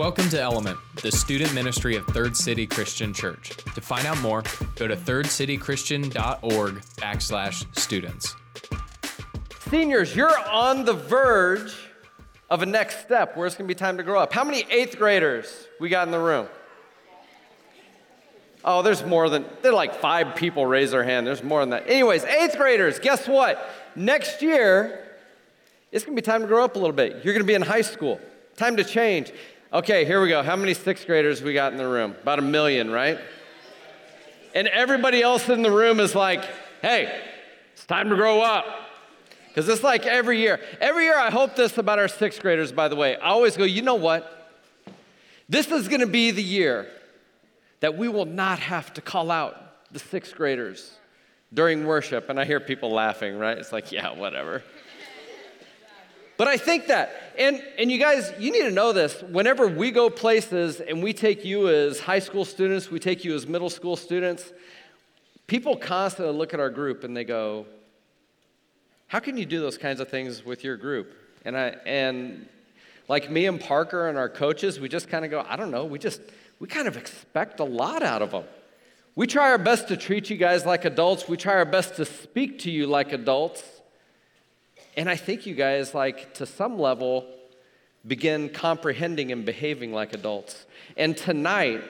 Welcome to Element, the student ministry of Third City Christian Church. To find out more, go to thirdcitychristian.org/students. Seniors, you're on the verge of a next step where it's going to be time to grow up. How many eighth graders we got in the room? Oh, there's more than, there are like five people raise their hand. There's more than that. Anyways, eighth graders, guess what? Next year, it's going to be time to grow up a little bit. You're going to be in high school. Time to change. Okay, here we go. How many sixth graders we got in the room? About 1 million, right? And everybody else in the room is like, hey, it's time to grow up. Because it's like every year. Every year I hope this about our sixth graders, by the way. I always go, you know what? This is going to be the year that we will not have to call out the sixth graders during worship. And I hear people laughing, right? It's like, yeah, whatever. But I think that, and you guys, you need to know this. Whenever we go places and we take you as high school students, we take you as middle school students, people constantly look at our group and they go, how can you do those kinds of things with your group? And like me and Parker and our coaches, we just kind of go, I don't know, we kind of expect a lot out of them. We try our best to treat you guys like adults. We try our best to speak to you like adults. And I think you guys, like, to some level, begin comprehending and behaving like adults. And tonight,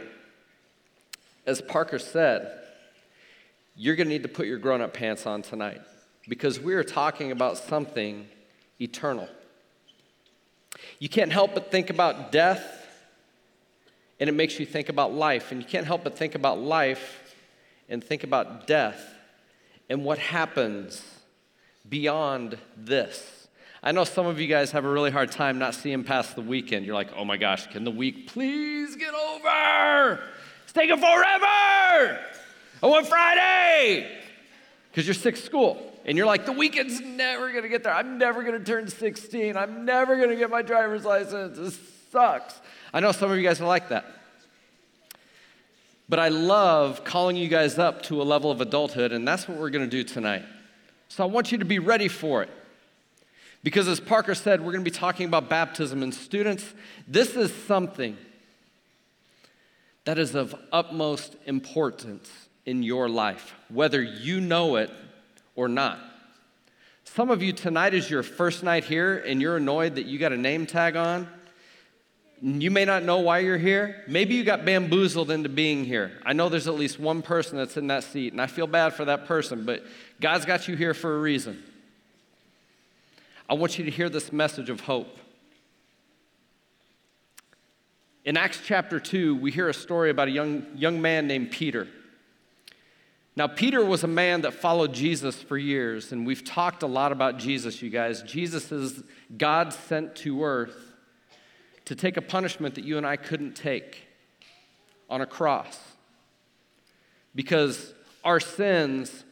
as Parker said, you're going to need to put your grown-up pants on tonight because we are talking about something eternal. You can't help but think about death, and it makes you think about life. And you can't help but think about life and think about death and what happens beyond this. I know some of you guys have a really hard time not seeing past the weekend. You're like, oh my gosh, can the week please get over? It's taking forever. I want Friday. Because you're sick of school. And you're like, the weekend's never going to get there. I'm never going to turn 16. I'm never going to get my driver's license. This sucks. I know some of you guys are like that. But I love calling you guys up to a level of adulthood, and that's what we're going to do tonight. So I want you to be ready for it. Because as Parker said, we're going to be talking about baptism. And students, this is something that is of utmost importance in your life, whether you know it or not. Some of you, tonight is your first night here, and you're annoyed that you got a name tag on. You may not know why you're here. Maybe you got bamboozled into being here. I know there's at least one person that's in that seat, and I feel bad for that person, but God's got you here for a reason. I want you to hear this message of hope. In Acts chapter 2, we hear a story about a young man named Peter. Now, Peter was a man that followed Jesus for years, and we've talked a lot about Jesus, you guys. Jesus is God sent to earth to take a punishment that you and I couldn't take on a cross. Because our sins,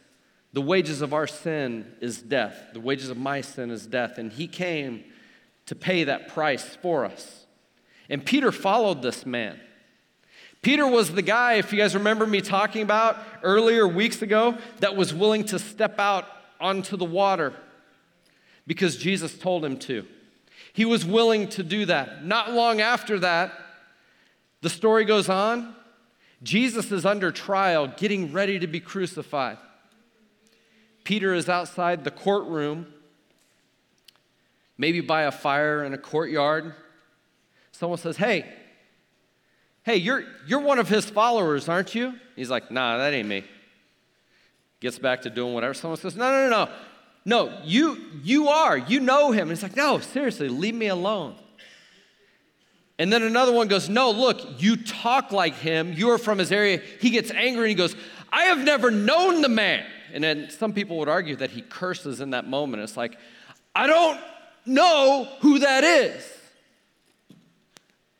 the wages of our sin is death. The wages of my sin is death. And he came to pay that price for us. And Peter followed this man. Peter was the guy, if you guys remember me talking about earlier weeks ago, that was willing to step out onto the water because Jesus told him to. He was willing to do that. Not long after that, the story goes on. Jesus is under trial, getting ready to be crucified. Peter is outside the courtroom, maybe by a fire in a courtyard. Someone says, hey, you're one of his followers, aren't you? He's like, nah, that ain't me. Gets back to doing whatever. Someone says, no. No, you are. You know him. And it's like, no, seriously, leave me alone. And then another one goes, no, look, you talk like him. You are from his area. He gets angry and he goes, I have never known the man. And then some people would argue that he curses in that moment. It's like, I don't know who that is.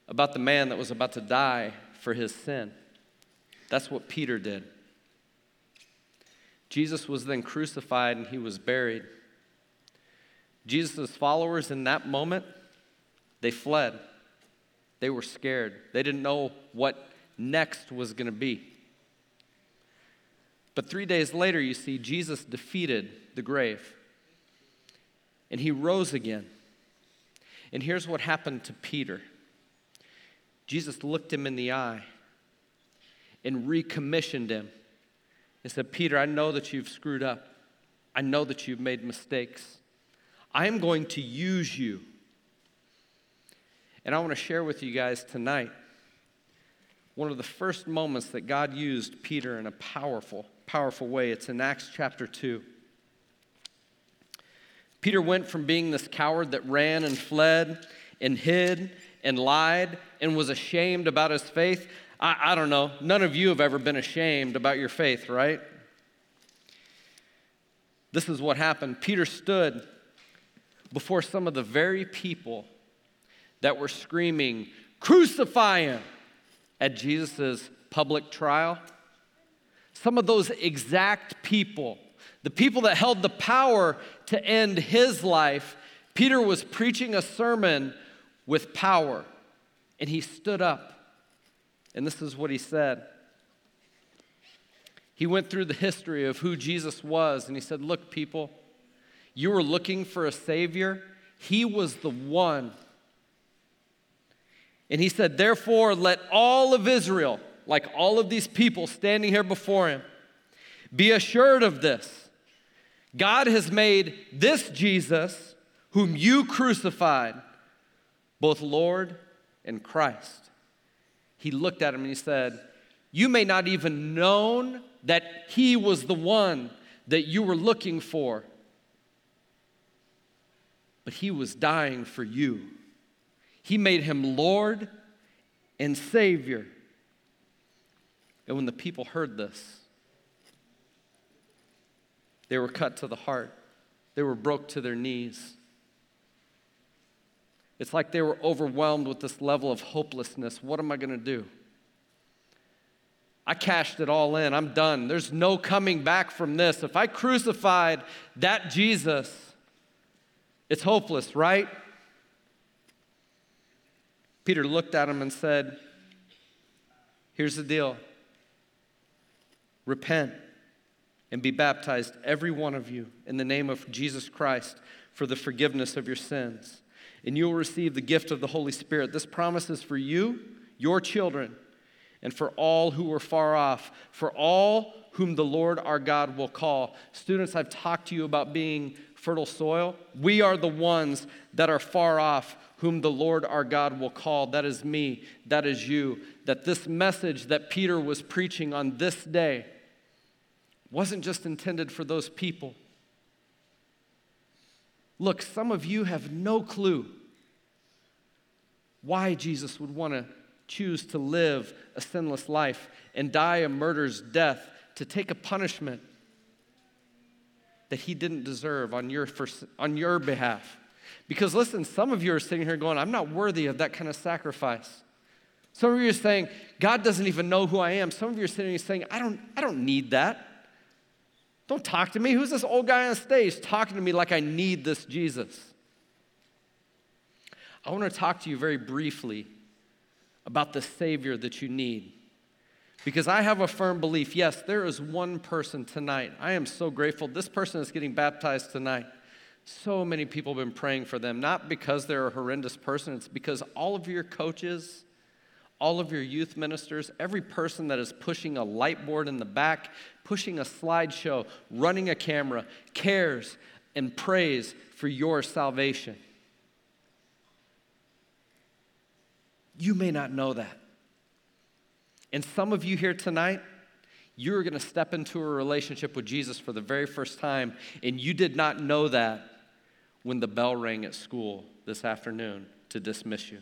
About the man that was about to die for his sin. That's what Peter did. Jesus was then crucified and he was buried. Jesus' followers in that moment, they fled. They were scared. They didn't know what next was going to be. But 3 days later, you see, Jesus defeated the grave. And he rose again. And here's what happened to Peter. Jesus looked him in the eye and recommissioned him and said, Peter, I know that you've screwed up. I know that you've made mistakes. I am going to use you. And I want to share with you guys tonight one of the first moments that God used Peter in a powerful, powerful way. It's in Acts chapter 2. Peter went from being this coward that ran and fled and hid and lied and was ashamed about his faith. I don't know. None of you have ever been ashamed about your faith, right? This is what happened. Peter stood before some of the very people that were screaming, "Crucify him," at Jesus' public trial. Some of those exact people, the people that held the power to end his life, Peter was preaching a sermon with power, and he stood up, and this is what he said. He went through the history of who Jesus was, and he said, look, people, you were looking for a Savior. He was the one. And he said, therefore, let all of Israel, like all of these people standing here before him, be assured of this. God has made this Jesus, whom you crucified, both Lord and Christ. He looked at him and he said, you may not even know that he was the one that you were looking for, but he was dying for you. He made him Lord and Savior. And when the people heard this, they were cut to the heart. They were broke to their knees. It's like they were overwhelmed with this level of hopelessness. What am I going to do? I cashed it all in. I'm done. There's no coming back from this. If I crucified that Jesus, it's hopeless, right? Peter looked at him and said, here's the deal. Repent and be baptized, every one of you, in the name of Jesus Christ for the forgiveness of your sins. And you will receive the gift of the Holy Spirit. This promise is for you, your children, and for all who are far off, for all whom the Lord our God will call. Students, I've talked to you about being fertile soil. We are the ones that are far off, whom the Lord our God will call. That is me. That is you. That this message that Peter was preaching on this day wasn't just intended for those people. Look, some of you have no clue why Jesus would want to choose to live a sinless life and die a murderer's death to take a punishment that he didn't deserve on your behalf. Because listen, some of you are sitting here going, I'm not worthy of that kind of sacrifice. Some of you are saying, God doesn't even know who I am. Some of you are sitting here saying, I don't need that. Don't talk to me. Who's this old guy on stage talking to me like I need this Jesus? I want to talk to you very briefly about the Savior that you need. Because I have a firm belief, yes, there is one person tonight. I am so grateful. This person is getting baptized tonight. So many people have been praying for them, not because they're a horrendous person. It's because all of your coaches, all of your youth ministers, every person that is pushing a light board in the back, pushing a slideshow, running a camera, cares and prays for your salvation. You may not know that. And some of you here tonight, you're going to step into a relationship with Jesus for the very first time, and you did not know that when the bell rang at school this afternoon to dismiss you.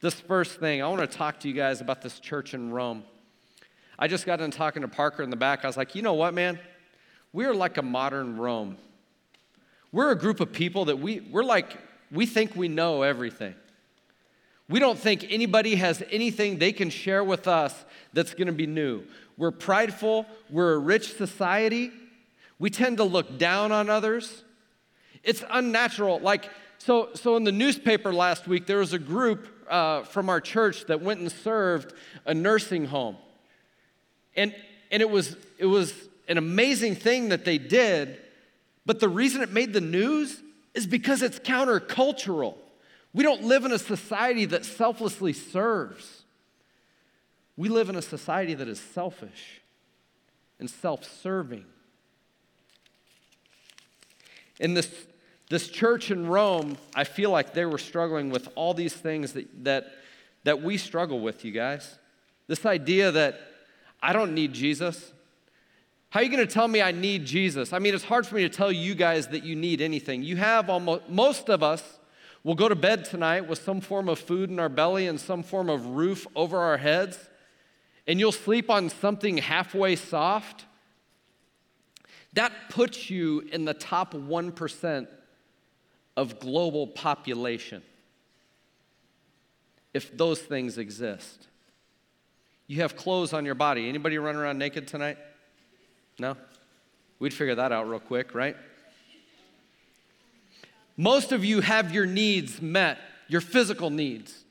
This first thing, I want to talk to you guys about this church in Rome. I just got done talking to Parker in the back. I was like, you know what, man? We are like a modern Rome. We're a group of people that we think we know everything. We don't think anybody has anything they can share with us that's going to be new. We're prideful. We're a rich society. We tend to look down on others. It's unnatural. Like, so in the newspaper last week, there was a group from our church that went and served a nursing home. And it was an amazing thing that they did, but the reason it made the news is because it's countercultural. We don't live in a society that selflessly serves. We live in a society that is selfish and self-serving. In this church in Rome, I feel like they were struggling with all these things that we struggle with, you guys. This idea that I don't need Jesus. How are you going to tell me I need Jesus? I mean, it's hard for me to tell you guys that you need anything. You have almost, most of us will go to bed tonight with some form of food in our belly and some form of roof over our heads, and you'll sleep on something halfway soft. That puts you in the top 1% of global population if those things exist. You have clothes on your body. Anybody run around naked tonight? No? We'd figure that out real quick, right? Most of you have your needs met, your physical needs.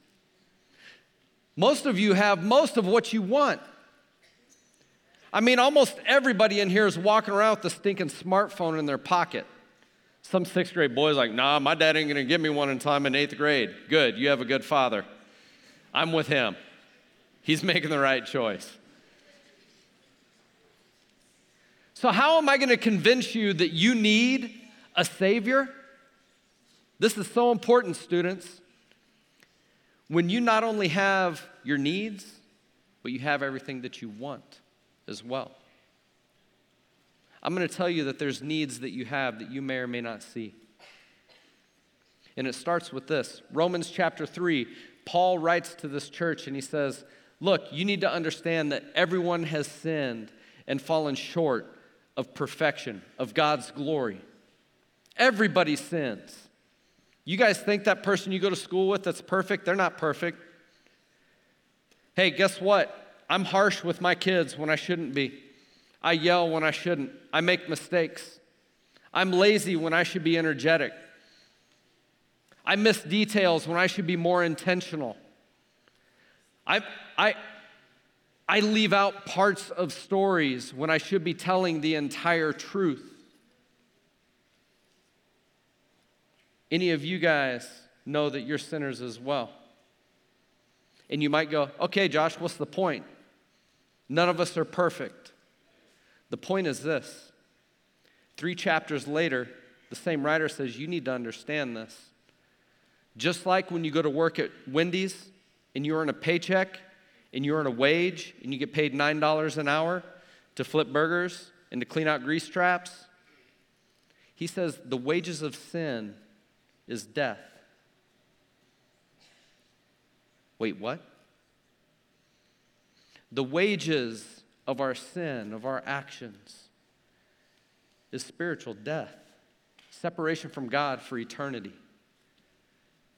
Most of you have most of what you want. I mean, almost everybody in here is walking around with a stinking smartphone in their pocket. Some sixth grade boy's like, nah, my dad ain't gonna give me one until I'm in eighth grade. Good, you have a good father. I'm with him. He's making the right choice. So how am I gonna convince you that you need a savior? This is so important, students. When you not only have your needs, but you have everything that you want as well. I'm going to tell you that there's needs that you have that you may or may not see. And it starts with this. Romans chapter 3, Paul writes to this church and he says, look, you need to understand that everyone has sinned and fallen short of perfection, of God's glory. Everybody sins. You guys think that person you go to school with that's perfect? They're not perfect. Hey, guess what? I'm harsh with my kids when I shouldn't be. I yell when I shouldn't. I make mistakes. I'm lazy when I should be energetic. I miss details when I should be more intentional. I leave out parts of stories when I should be telling the entire truth. Any of you guys know that you're sinners as well. And you might go, okay, Josh, what's the point? None of us are perfect. The point is this. 3 chapters later, the same writer says, you need to understand this. Just like when you go to work at Wendy's and you earn a paycheck and you earn a wage and you get paid $9 an hour to flip burgers and to clean out grease traps, he says the wages of sin is death. Wait, what? The wages of our sin, of our actions, is spiritual death, separation from God for eternity.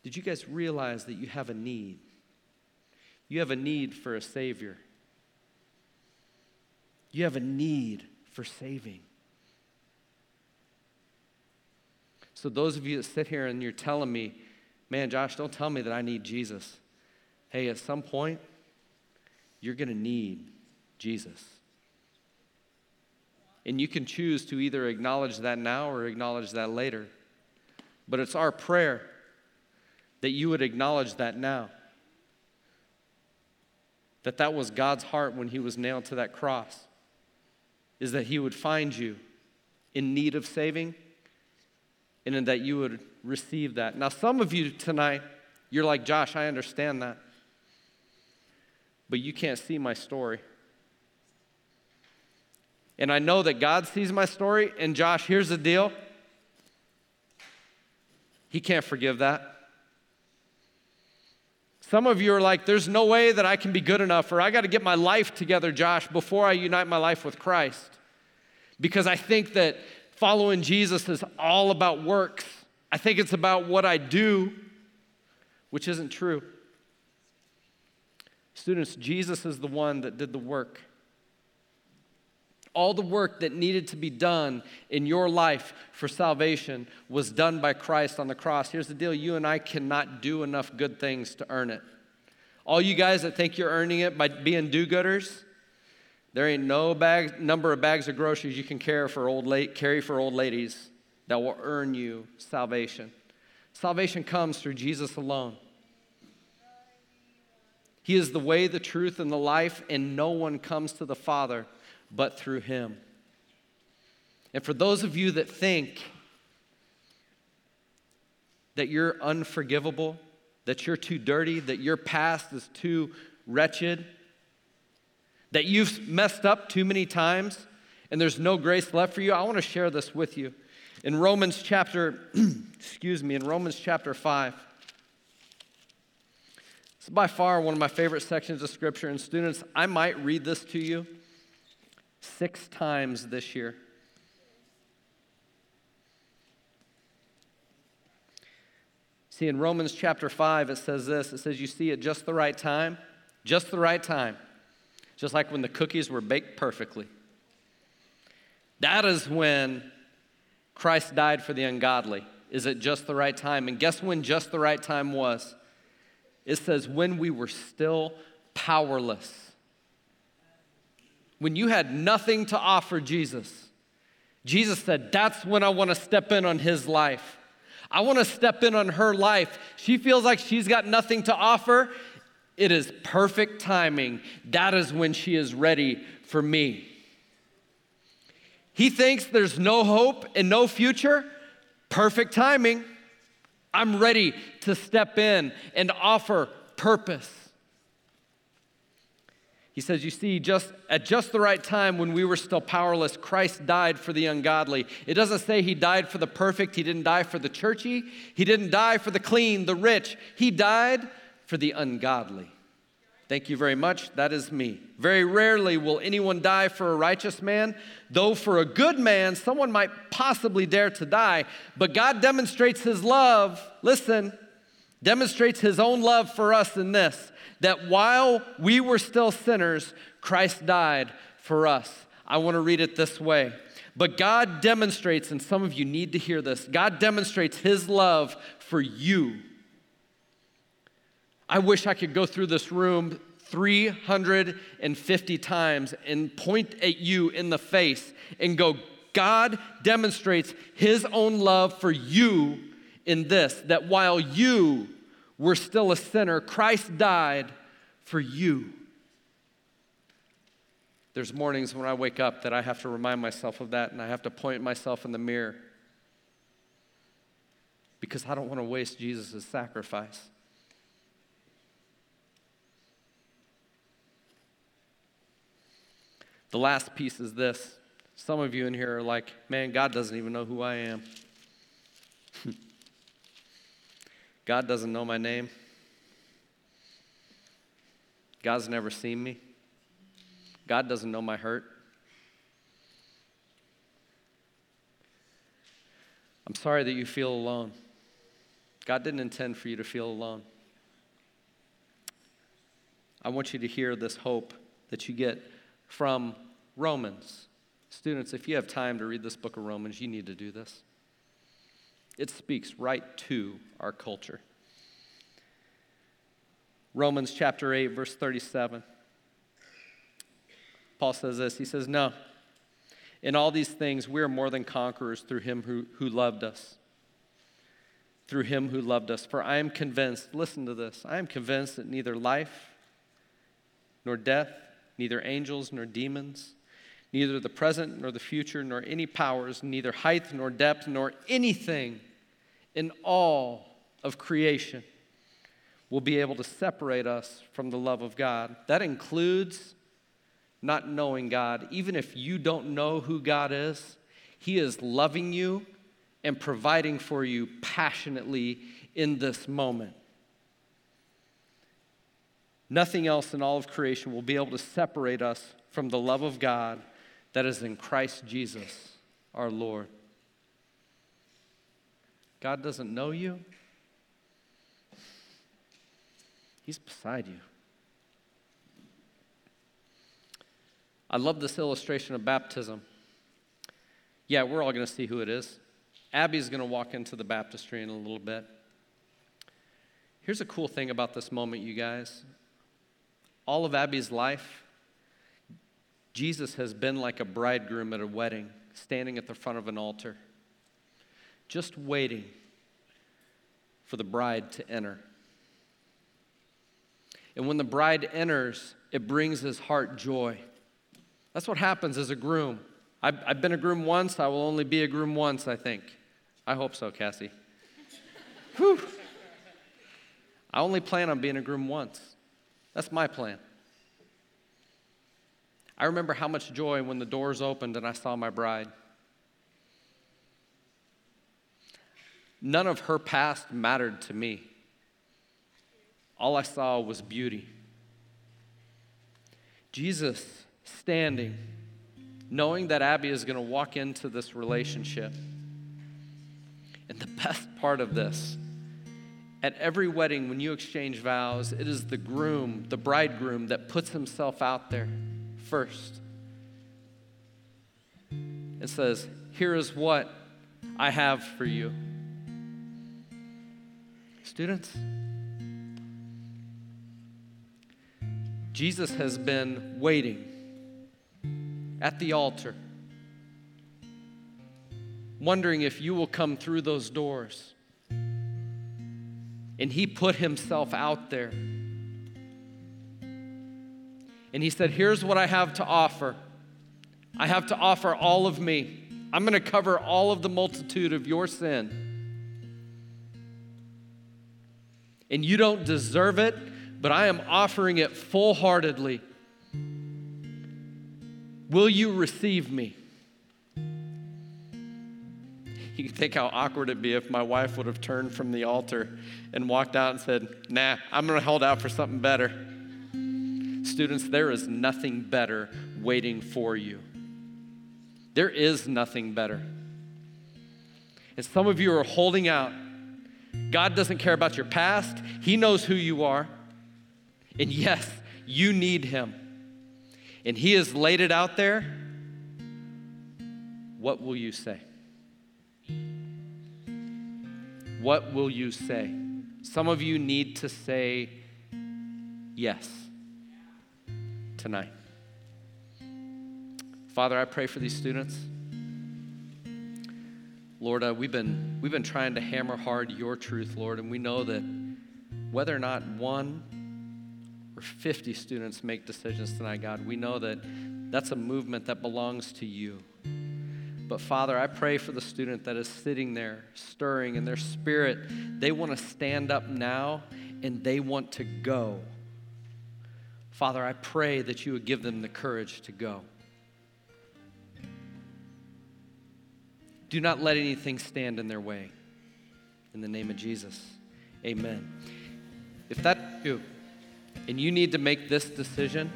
Did you guys realize that you have a need? You have a need for a Savior. You have a need for saving. So those of you that sit here and you're telling me, man, Josh, don't tell me that I need Jesus. Hey, at some point, you're going to need Jesus. And you can choose to either acknowledge that now or acknowledge that later. But it's our prayer that you would acknowledge that now. That was God's heart when he was nailed to that cross, is that he would find you in need of saving, and in that you would receive that. Now, some of you tonight, you're like, Josh, I understand that, but you can't see my story. And I know that God sees my story, and Josh, here's the deal. He can't forgive that. Some of you are like, there's no way that I can be good enough, or I got to get my life together, Josh, before I unite my life with Christ, because I think that following Jesus is all about works. I think it's about what I do, which isn't true. Students, Jesus is the one that did the work. All the work that needed to be done in your life for salvation was done by Christ on the cross. Here's the deal. You and I cannot do enough good things to earn it. All you guys that think you're earning it by being do-gooders, there ain't no number of bags of groceries you can carry for old ladies that will earn you salvation. Salvation comes through Jesus alone. He is the way, the truth, and the life, and no one comes to the Father but through him. And for those of you that think that you're unforgivable, that you're too dirty, that your past is too wretched, that you've messed up too many times and there's no grace left for you, I want to share this with you. In Romans chapter 5, this is by far one of my favorite sections of Scripture. And students, I might read this to you 6 times this year. See, in Romans chapter 5, it says this. It says, you see, at just the right time, just like when the cookies were baked perfectly. That is when Christ died for the ungodly, is at just the right time. And guess when just the right time was? It says, when we were still powerless. When you had nothing to offer Jesus, Jesus said, that's when I want to step in on his life. I want to step in on her life. She feels like she's got nothing to offer. It is perfect timing. That is when she is ready for me. He thinks there's no hope and no future. Perfect timing. I'm ready to step in and offer purpose. He says, you see, at just the right time when we were still powerless, Christ died for the ungodly. It doesn't say he died for the perfect. He didn't die for the churchy. He didn't die for the clean, the rich. He died for the ungodly. Thank you very much. That is me. Very rarely will anyone die for a righteous man, though for a good man, someone might possibly dare to die. But God demonstrates his love. Listen, demonstrates his own love for us in this, that while we were still sinners, Christ died for us. I want to read it this way. But God demonstrates, and some of you need to hear this, God demonstrates his love for you. I wish I could go through this room 350 times and point at you in the face and go, God demonstrates his own love for you in this, that while you we're still a sinner, Christ died for you. There's mornings when I wake up that I have to remind myself of that, and I have to point myself in the mirror because I don't want to waste Jesus' sacrifice. The last piece is this. Some of you in here are like, man, God doesn't even know who I am. God doesn't know my name. God's never seen me. God doesn't know my hurt. I'm sorry that you feel alone. God didn't intend for you to feel alone. I want you to hear this hope that you get from Romans. Students, if you have time to read this book of Romans, you need to do this. It speaks right to our culture. Romans chapter 8, verse 37. Paul says this. He says, no, in all these things, we are more than conquerors through him who loved us. Through him who loved us. For I am convinced, listen to this, I am convinced that neither life nor death, neither angels nor demons, neither the present nor the future nor any powers, neither height nor depth nor anything in all of creation will be able to separate us from the love of God. That includes not knowing God. Even if you don't know who God is, he is loving you and providing for you passionately in this moment. Nothing else in all of creation will be able to separate us from the love of God that is in Christ Jesus, our Lord. God doesn't know you. He's beside you. I love this illustration of baptism. Yeah, we're all going to see who it is. Abby's going to walk into the baptistry in a little bit. Here's a cool thing about this moment, you guys. All of Abby's life, Jesus has been like a bridegroom at a wedding, standing at the front of an altar, just waiting for the bride to enter. And when the bride enters, it brings his heart joy. That's what happens as a groom. I've been a groom once. I will only be a groom once, I think. I hope so, Cassie. Whew. I only plan on being a groom once. That's my plan. I remember how much joy when the doors opened and I saw my bride. None of her past mattered to me. All I saw was beauty. Jesus standing, knowing that Abby is going to walk into this relationship. And the best part of this, at every wedding when you exchange vows, it is the groom, the bridegroom, that puts himself out there first. It says, here is what I have for you. Students, Jesus has been waiting at the altar, wondering if you will come through those doors. And he put himself out there. And he said, here's what I have to offer. I have to offer all of me. I'm going to cover all of the multitude of your sin. And you don't deserve it, but I am offering it full-heartedly. Will you receive me? You can think how awkward it'd be if my wife would have turned from the altar and walked out and said, nah, I'm going to hold out for something better. Students, there is nothing better waiting for you. There is nothing better. And some of you are holding out. God doesn't care about your past. He knows who you are. And yes, you need him. And he has laid it out there. What will you say? What will you say? Some of you need to say yes tonight. Father, I pray for these students. Lord, we've been trying to hammer hard your truth, Lord, and we know that whether or not one or 50 students make decisions tonight, God, we know that that's a movement that belongs to you. But Father, I pray for the student that is sitting there, stirring in their spirit. They want to stand up now and they want to go. Father, I pray that you would give them the courage to go. Do not let anything stand in their way. In the name of Jesus, amen. If that's you, and you need to make this decision,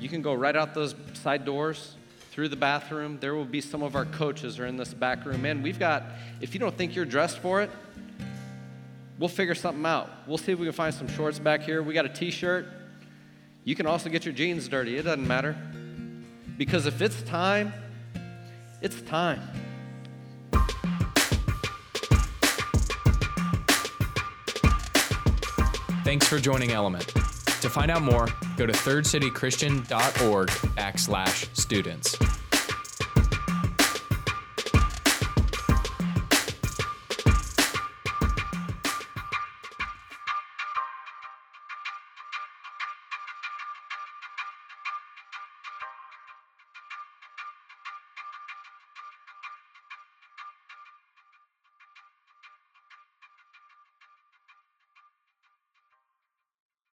you can go right out those side doors, through the bathroom. There will be some of our coaches are in this back room. And we've got, if you don't think you're dressed for it, we'll figure something out. We'll see if we can find some shorts back here. We got a t-shirt. You can also get your jeans dirty. It doesn't matter. Because if it's time, it's time. Thanks for joining Element. To find out more, go to thirdcitychristian.org/students.